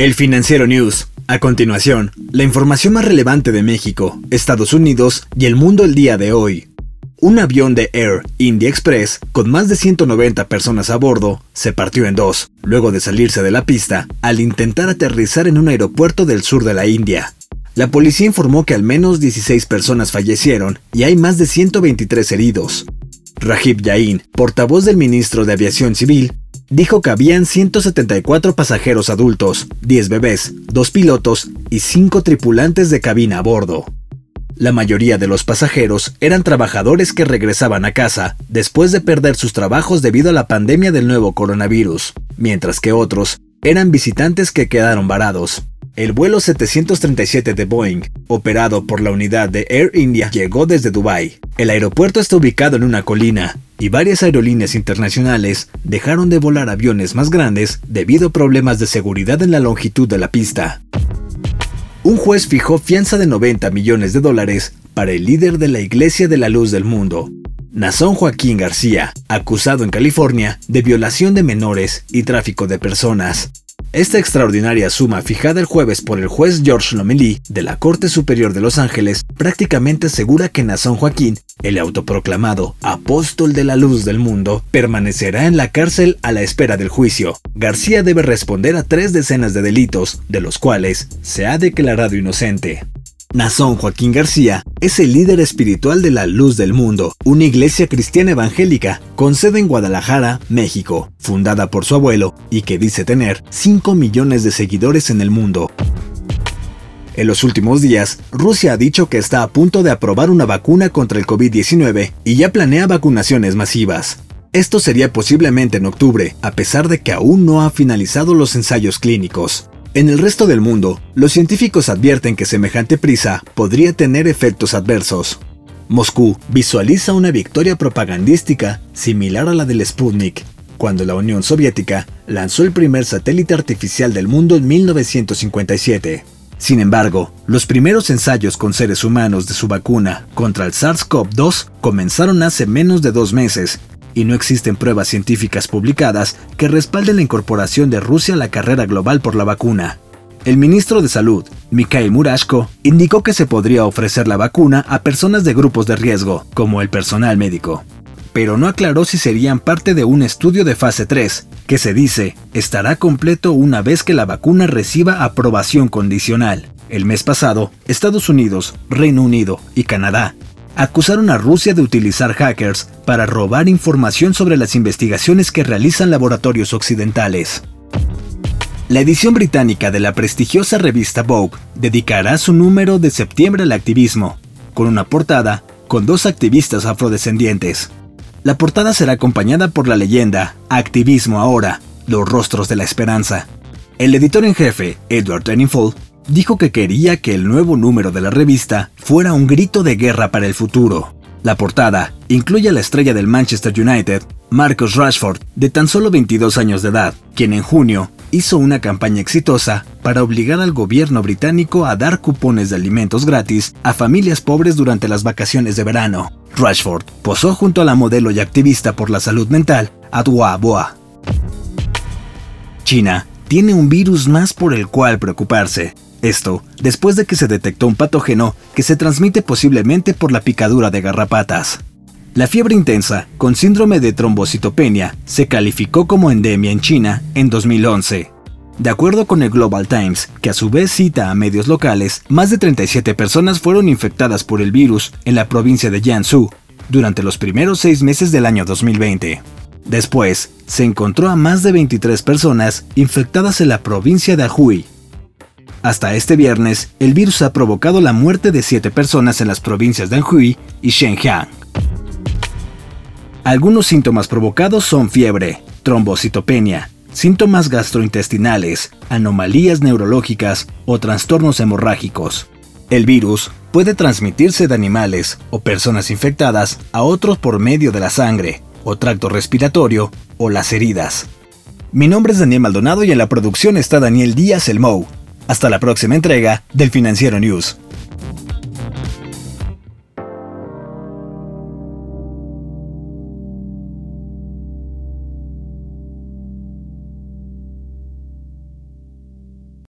El Financiero News. A continuación, la información más relevante de México, Estados Unidos y el mundo el día de hoy. Un avión de Air India Express, con más de 190 personas a bordo, se partió en dos, luego de salirse de la pista, al intentar aterrizar en un aeropuerto del sur de la India. La policía informó que al menos 16 personas fallecieron y hay más de 123 heridos. Rajiv Jain, portavoz del ministro de Aviación Civil, dijo que habían 174 pasajeros adultos, 10 bebés, 2 pilotos y 5 tripulantes de cabina a bordo. La mayoría de los pasajeros eran trabajadores que regresaban a casa después de perder sus trabajos debido a la pandemia del nuevo coronavirus, mientras que otros eran visitantes que quedaron varados. El vuelo 737 de Boeing, operado por la unidad de Air India, llegó desde Dubái. El aeropuerto está ubicado en una colina y varias aerolíneas internacionales dejaron de volar aviones más grandes debido a problemas de seguridad en la longitud de la pista. Un juez fijó fianza de $90 millones para el líder de la Iglesia de la Luz del Mundo, Naasón Joaquín García, acusado en California de violación de menores y tráfico de personas. Esta extraordinaria suma fijada el jueves por el juez George Lomeli de la Corte Superior de Los Ángeles prácticamente asegura que Naasón Joaquín, el autoproclamado apóstol de la luz del mundo, permanecerá en la cárcel a la espera del juicio. García debe responder a 3 decenas de delitos, de los cuales se ha declarado inocente. Naasón Joaquín García es el líder espiritual de La Luz del Mundo, una iglesia cristiana evangélica con sede en Guadalajara, México, fundada por su abuelo y que dice tener 5 millones de seguidores en el mundo. En los últimos días, Rusia ha dicho que está a punto de aprobar una vacuna contra el COVID-19 y ya planea vacunaciones masivas. Esto sería posiblemente en octubre, a pesar de que aún no ha finalizado los ensayos clínicos. En el resto del mundo, los científicos advierten que semejante prisa podría tener efectos adversos. Moscú visualiza una victoria propagandística similar a la del Sputnik, cuando la Unión Soviética lanzó el primer satélite artificial del mundo en 1957. Sin embargo, los primeros ensayos con seres humanos de su vacuna contra el SARS-CoV-2 comenzaron hace menos de 2 meses, y no existen pruebas científicas publicadas que respalden la incorporación de Rusia a la carrera global por la vacuna. El ministro de Salud, Mikhail Murashko, indicó que se podría ofrecer la vacuna a personas de grupos de riesgo, como el personal médico, pero no aclaró si serían parte de un estudio de fase 3, que se dice estará completo una vez que la vacuna reciba aprobación condicional. El mes pasado, Estados Unidos, Reino Unido y Canadá acusaron a Rusia de utilizar hackers para robar información sobre las investigaciones que realizan laboratorios occidentales. La edición británica de la prestigiosa revista Vogue dedicará su número de septiembre al activismo, con una portada con 2 activistas afrodescendientes. La portada será acompañada por la leyenda "Activismo ahora, los rostros de la esperanza". El editor en jefe, Edward Enninful, dijo que quería que el nuevo número de la revista fuera un grito de guerra para el futuro. La portada incluye a la estrella del Manchester United, Marcus Rashford, de tan solo 22 años de edad, quien en junio hizo una campaña exitosa para obligar al gobierno británico a dar cupones de alimentos gratis a familias pobres durante las vacaciones de verano. Rashford posó junto a la modelo y activista por la salud mental, Adwoa Aboah. China tiene un virus más por el cual preocuparse. Esto, después de que se detectó un patógeno que se transmite posiblemente por la picadura de garrapatas. La fiebre intensa, con síndrome de trombocitopenia, se calificó como endemia en China en 2011. De acuerdo con el Global Times, que a su vez cita a medios locales, más de 37 personas fueron infectadas por el virus en la provincia de Jiangsu durante los primeros 6 meses del año 2020. Después, se encontró a más de 23 personas infectadas en la provincia de Anhui. Hasta este viernes, el virus ha provocado la muerte de 7 personas en las provincias de Anhui y Shenyang. Algunos síntomas provocados son fiebre, trombocitopenia, síntomas gastrointestinales, anomalías neurológicas o trastornos hemorrágicos. El virus puede transmitirse de animales o personas infectadas a otros por medio de la sangre, o tracto respiratorio, o las heridas. Mi nombre es Daniel Maldonado y en la producción está Daniel Díaz, el Mou. Hasta la próxima entrega del Financiero News.